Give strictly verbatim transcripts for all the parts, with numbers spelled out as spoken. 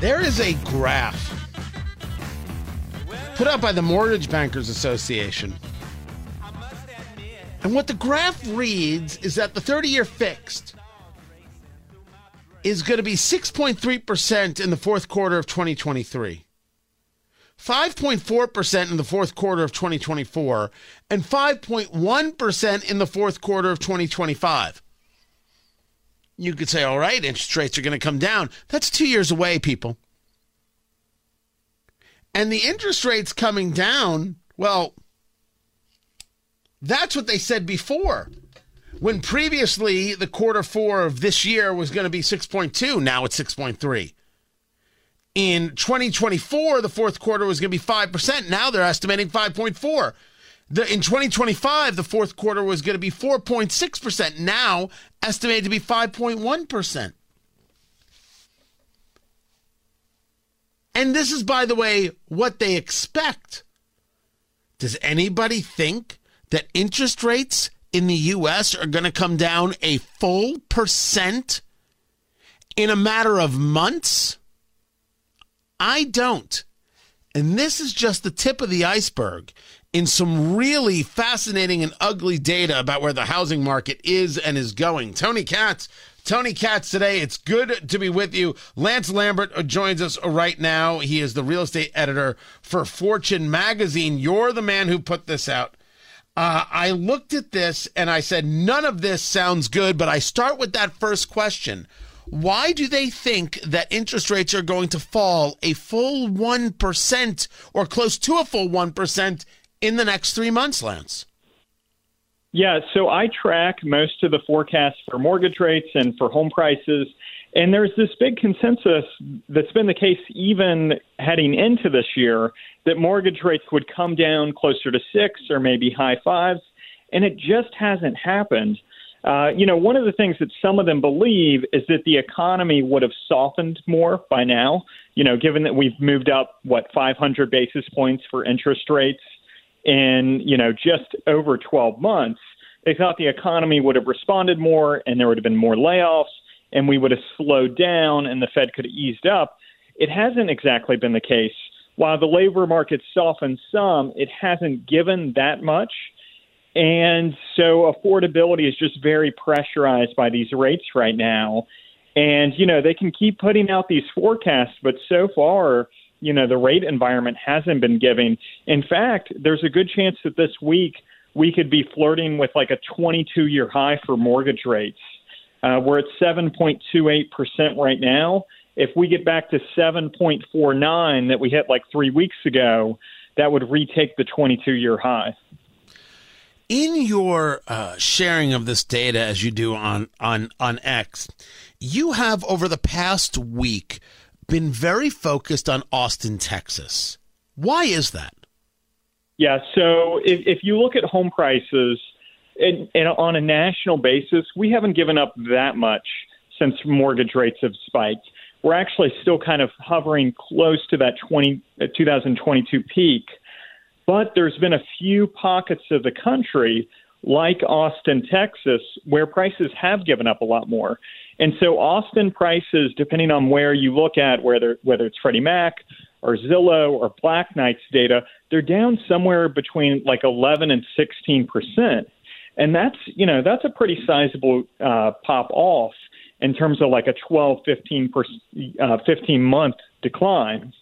There is a graph put out by the Mortgage Bankers Association. And what the graph reads is that the thirty-year fixed is going to be six point three percent in the fourth quarter of twenty twenty-three, five point four percent in the fourth quarter of twenty twenty-four, and five point one percent in the fourth quarter of twenty twenty-five. You could say, all right, interest rates are going to come down. That's two years away, people. And the interest rates coming down, well, that's what they said before. When previously the quarter four of this year was going to be six point two, now it's six point three. In twenty twenty-four, the fourth quarter was going to be five percent. Now they're estimating five point four. The, in twenty twenty-five, the fourth quarter was going to be four point six percent, now estimated to be five point one percent. And this is, by the way, what they expect. Does anybody think that interest rates in the U S are going to come down a full percent in a matter of months? I don't. And this is just the tip of the iceberg in some really fascinating and ugly data about where the housing market is and is going. Tony Katz, Tony Katz today. It's good to be with you. Lance Lambert joins us right now. He is the real estate editor for Fortune Magazine. You're the man who put this out. Uh, I looked at this and I said, none of this sounds good, but I start with that first question. Why do they think that interest rates are going to fall a full one percent or close to a full one percent in the next three months, Lance? Yeah, so I track most of the forecasts for mortgage rates and for home prices. And there's this big consensus that's been the case even heading into this year that mortgage rates would come down closer to six or maybe high fives. And it just hasn't happened. Uh, you know, one of the things that some of them believe is that the economy would have softened more by now, you know, given that we've moved up, what, five hundred basis points for interest rates in, you know, just over twelve months. They thought the economy would have responded more and there would have been more layoffs and we would have slowed down and the Fed could have eased up. It hasn't exactly been the case. While the labor market softened some, it hasn't given that much. And so affordability is just very pressurized by these rates right now. And, you know, they can keep putting out these forecasts, but so far, you know, the rate environment hasn't been giving. In fact, there's a good chance that this week we could be flirting with like a twenty-two year high for mortgage rates. Uh, we're at seven point two eight percent right now. If we get back to seven point four nine that we hit like three weeks ago, that would retake the twenty-two year high. In your uh, sharing of this data, as you do on, on, on X, you have over the past week been very focused on Austin, Texas. Why is that? Yeah, so if, if you look at home prices and, and on a national basis, we haven't given up that much since mortgage rates have spiked. We're actually still kind of hovering close to that twenty, uh, twenty twenty-two peak. But there's been a few pockets of the country, like Austin, Texas, where prices have given up a lot more. And so Austin prices, depending on where you look at, whether whether it's Freddie Mac or Zillow or Black Knight's data, they're down somewhere between like eleven and sixteen percent. And that's, you know, that's a pretty sizable uh, pop off in terms of like a twelve, fifteen month decline.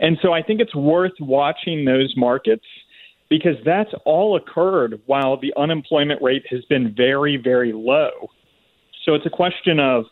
And so I think it's worth watching those markets because that's all occurred while the unemployment rate has been very, very low. So it's a question of,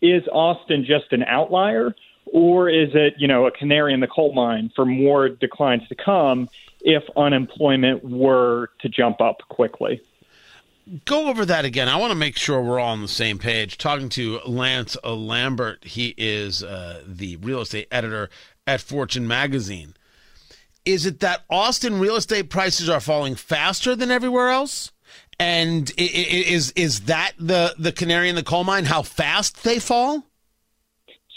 is Austin just an outlier, or is it, you know, a canary in the coal mine for more declines to come if unemployment were to jump up quickly? Go over that again. I want to make sure we're all on the same page. Talking to Lance Lambert, he is uh, the real estate editor at Fortune Magazine. Is it that Austin real estate prices are falling faster than everywhere else? And is is that the, the canary in the coal mine, how fast they fall?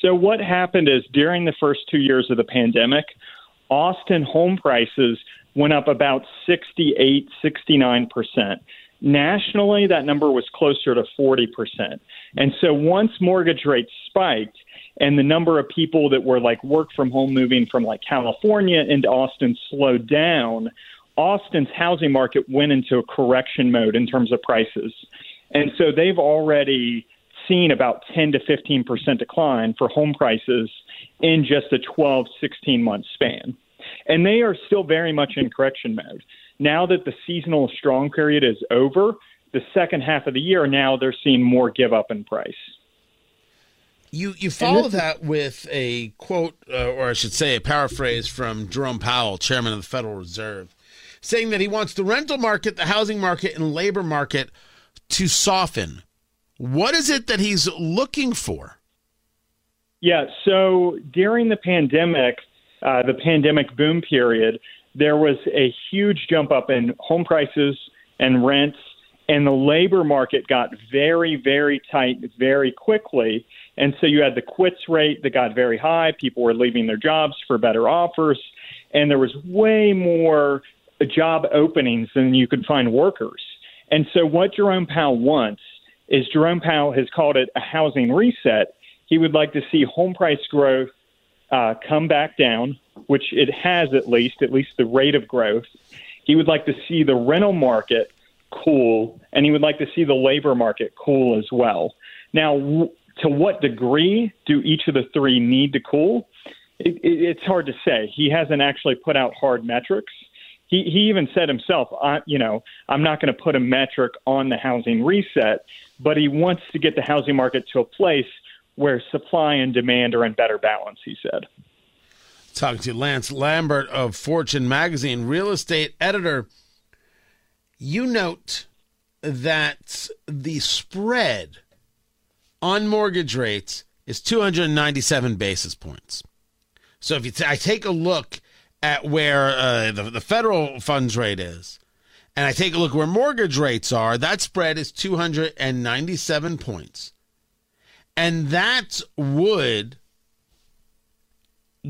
So what happened is during the first two years of the pandemic, Austin home prices went up about sixty-eight, sixty-nine percent. Nationally, that number was closer to forty percent. And so once mortgage rates spiked and the number of people that were like work from home moving from like California into Austin slowed down, Austin's housing market went into a correction mode in terms of prices. And so they've already seen about ten to fifteen percent decline for home prices in just a twelve, sixteen month span. And they are still very much in correction mode. Now that the seasonal strong period is over, the second half of the year, now they're seeing more give up in price. You you follow that with a quote, uh, or I should say a paraphrase from Jerome Powell, chairman of the Federal Reserve, saying that he wants the rental market, the housing market, and labor market to soften. What is it that he's looking for? Yeah, so during the pandemic, uh, the pandemic boom period, there was a huge jump up in home prices and rents, and the labor market got very, very tight very quickly. And so you had the quits rate that got very high. People were leaving their jobs for better offers. And there was way more job openings than you could find workers. And so what Jerome Powell wants is, Jerome Powell has called it a housing reset. He would like to see home price growth uh, come back down, which it has at least, at least the rate of growth. He would like to see the rental market cool, and he would like to see the labor market cool as well. Now, w- to what degree do each of the three need to cool? It, it, it's hard to say. He hasn't actually put out hard metrics. He, he even said himself, I, you know, I'm not going to put a metric on the housing reset, but he wants to get the housing market to a place where supply and demand are in better balance, he said. Talking to Lance Lambert of Fortune Magazine, real estate editor. You note that the spread on mortgage rates is two hundred ninety-seven basis points. So if you t- I take a look at where uh, the, the federal funds rate is, and I take a look where mortgage rates are, that spread is two hundred ninety-seven points. And that would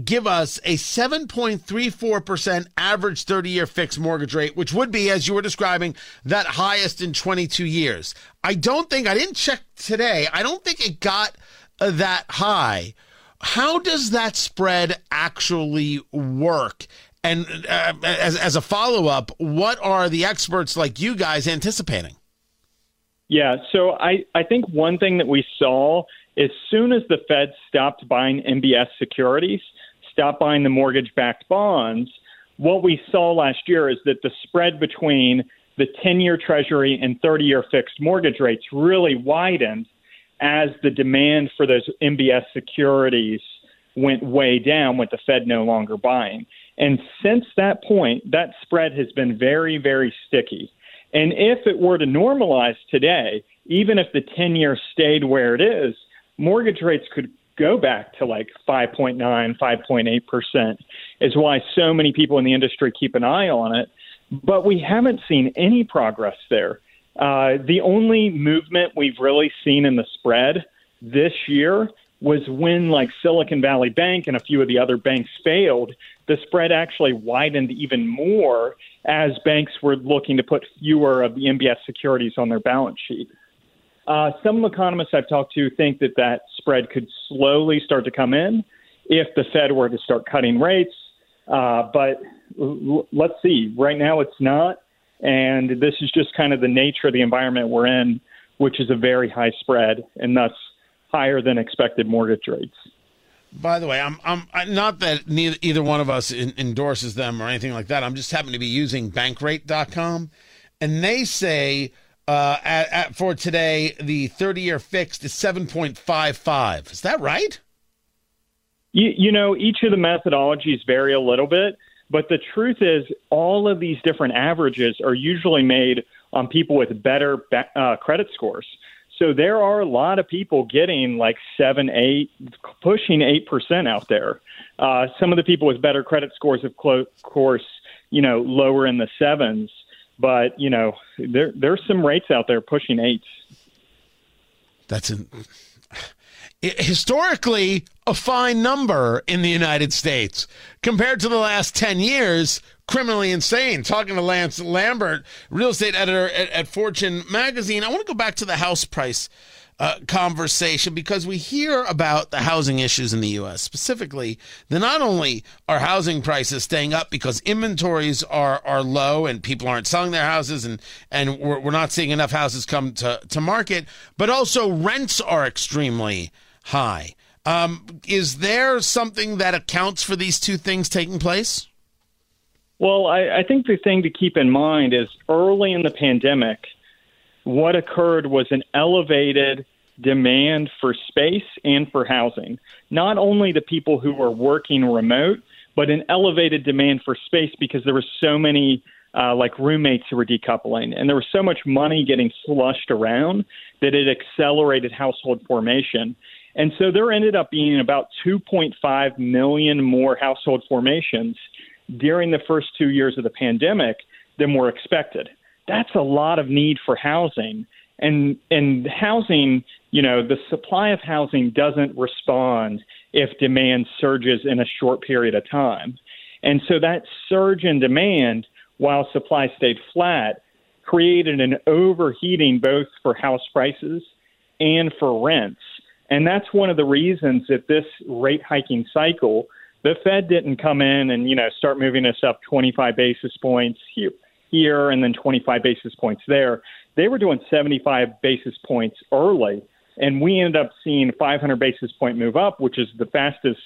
give us a seven point three four percent average thirty-year fixed mortgage rate, which would be, as you were describing, that highest in twenty-two years. I don't think, I didn't check today, I don't think it got uh, that high. How does that spread actually work? And uh, as, as a follow-up, what are the experts like you guys anticipating? Yeah, so I, I think one thing that we saw, as soon as the Fed stopped buying M B S securities, stopped buying the mortgage-backed bonds, what we saw last year is that the spread between the ten-year Treasury and thirty-year fixed mortgage rates really widened as the demand for those M B S securities went way down with the Fed no longer buying. And since that point, that spread has been very, very sticky. And if it were to normalize today, even if the ten-year stayed where it is, mortgage rates could go back to like five point nine, five point eight percent is why so many people in the industry keep an eye on it. But we haven't seen any progress there. Uh, the only movement we've really seen in the spread this year was when like Silicon Valley Bank and a few of the other banks failed. The spread actually widened even more as banks were looking to put fewer of the M B S securities on their balance sheet. Uh, some economists I've talked to think that that spread could slowly start to come in if the Fed were to start cutting rates. Uh, but l- let's see. Right now it's not. And this is just kind of the nature of the environment we're in, which is a very high spread and thus higher than expected mortgage rates. By the way, I'm I'm not that neither, either one of us in, endorses them or anything like that. I'm just happen to be using bankrate dot com, and they say uh, at, at, for today the thirty-year fixed is seven point five five. Is that right? You, you know, each of the methodologies vary a little bit, but the truth is all of these different averages are usually made on people with better uh, credit scores. So there are a lot of people getting like seven, eight, pushing eight percent out there. Uh, some of the people with better credit scores, of course, you know, lower in the sevens. But you know, there there's some rates out there pushing eights. That's an historically a fine number in the United States compared to the last ten years. Criminally insane. Talking to Lance Lambert, real estate editor at, at Fortune Magazine. I want to go back to the house price uh, conversation, because we hear about the housing issues in the U S specifically, that not only are housing prices staying up because inventories are are low and people aren't selling their houses, and and we're, we're not seeing enough houses come to, to market, but also rents are extremely high. Um, is there something that accounts for these two things taking place? Well, I, I think the thing to keep in mind is early in the pandemic, what occurred was an elevated demand for space and for housing. Not only the people who were working remote, but an elevated demand for space because there were so many uh, like roommates who were decoupling, and there was so much money getting slushed around that it accelerated household formation. And so there ended up being about two point five million more household formations during the first two years of the pandemic than were expected. That's a lot of need for housing. And and housing, you know, the supply of housing doesn't respond if demand surges in a short period of time. And so that surge in demand, while supply stayed flat, created an overheating both for house prices and for rents. And that's one of the reasons that this rate hiking cycle, the Fed didn't come in and, you know, start moving us up twenty-five basis points here and then twenty-five basis points there. They were doing seventy-five basis points early, and we ended up seeing five hundred basis point move up, which is the fastest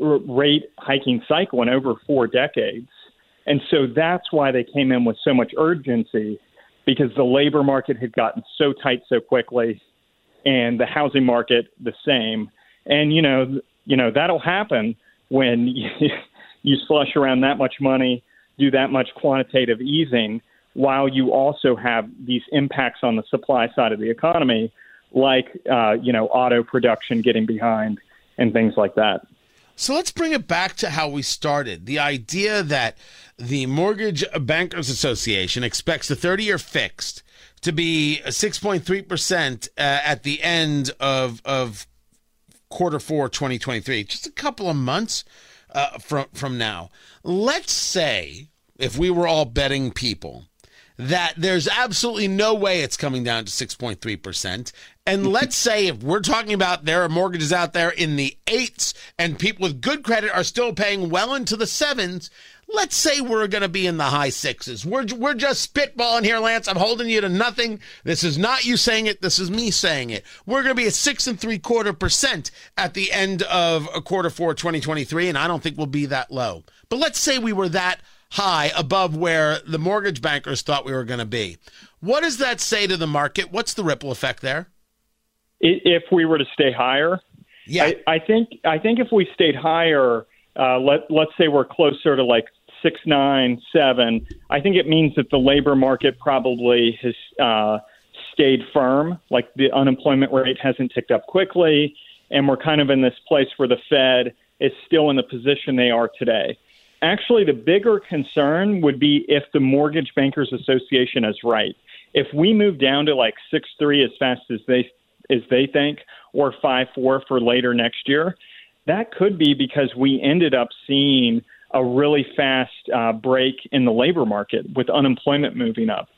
rate hiking cycle in over four decades. And so that's why they came in with so much urgency, because the labor market had gotten so tight so quickly, and the housing market the same. And, you know, you know that'll happen when you slush around that much money, do that much quantitative easing, while you also have these impacts on the supply side of the economy, like, uh, you know, auto production getting behind and things like that. So let's bring it back to how we started. The idea that the Mortgage Bankers Association expects the thirty-year fixed to be six point three percent uh, at the end of of. quarter four, twenty twenty-three, just a couple of months uh, from, from now. Let's say, if we were all betting people, that there's absolutely no way it's coming down to six point three percent. And let's say if we're talking about there are mortgages out there in the eights and people with good credit are still paying well into the sevens, let's say we're going to be in the high sixes. We're, we're just spitballing here, Lance. I'm holding you to nothing. This is not you saying it. This is me saying it. We're going to be at six and three quarter percent at the end of quarter four, twenty twenty-three, and I don't think we'll be that low. But let's say we were that high above where the mortgage bankers thought we were going to be. What does that say to the market? What's the ripple effect there? If we were to stay higher? Yeah. I, I think I think if we stayed higher, uh, let, let's say we're closer to like six, nine, seven, I think it means that the labor market probably has uh, stayed firm, like the unemployment rate hasn't ticked up quickly, and we're kind of in this place where the Fed is still in the position they are today. Actually, the bigger concern would be if the Mortgage Bankers Association is right. If we move down to like six point three as fast as they as they think, or five point four for later next year, that could be because we ended up seeing a really fast uh, break in the labor market with unemployment moving up.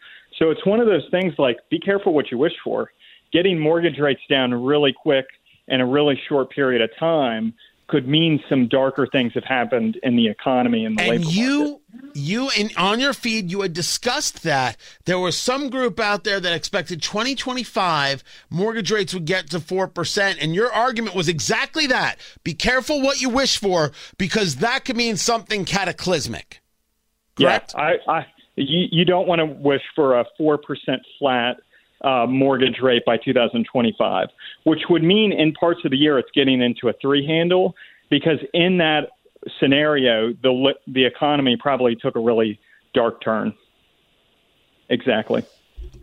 So it's one of those things like, be careful what you wish for. getting mortgage rates down really quick in a really short period of time could mean some darker things have happened in the economy and the labor market. And you, you, in, on your feed, you had discussed that there was some group out there that expected twenty twenty-five mortgage rates would get to four percent, and your argument was exactly that. Be careful what you wish for, because that could mean something cataclysmic. Correct? Yeah, I, I, you, you don't want to wish for a four percent flat Uh, mortgage rate by two thousand twenty-five, which would mean in parts of the year it's getting into a three handle, because in that scenario, the the economy probably took a really dark turn. Exactly.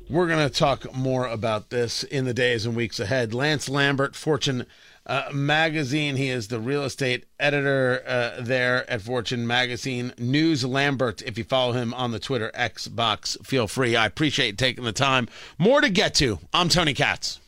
We're going to talk more about this in the days and weeks ahead. Lance Lambert, Fortune uh, Magazine. He is the real estate editor uh, there at Fortune Magazine. News Lambert, if you follow him on the Twitter X box, feel free. I appreciate taking the time. More to get to. I'm Tony Katz.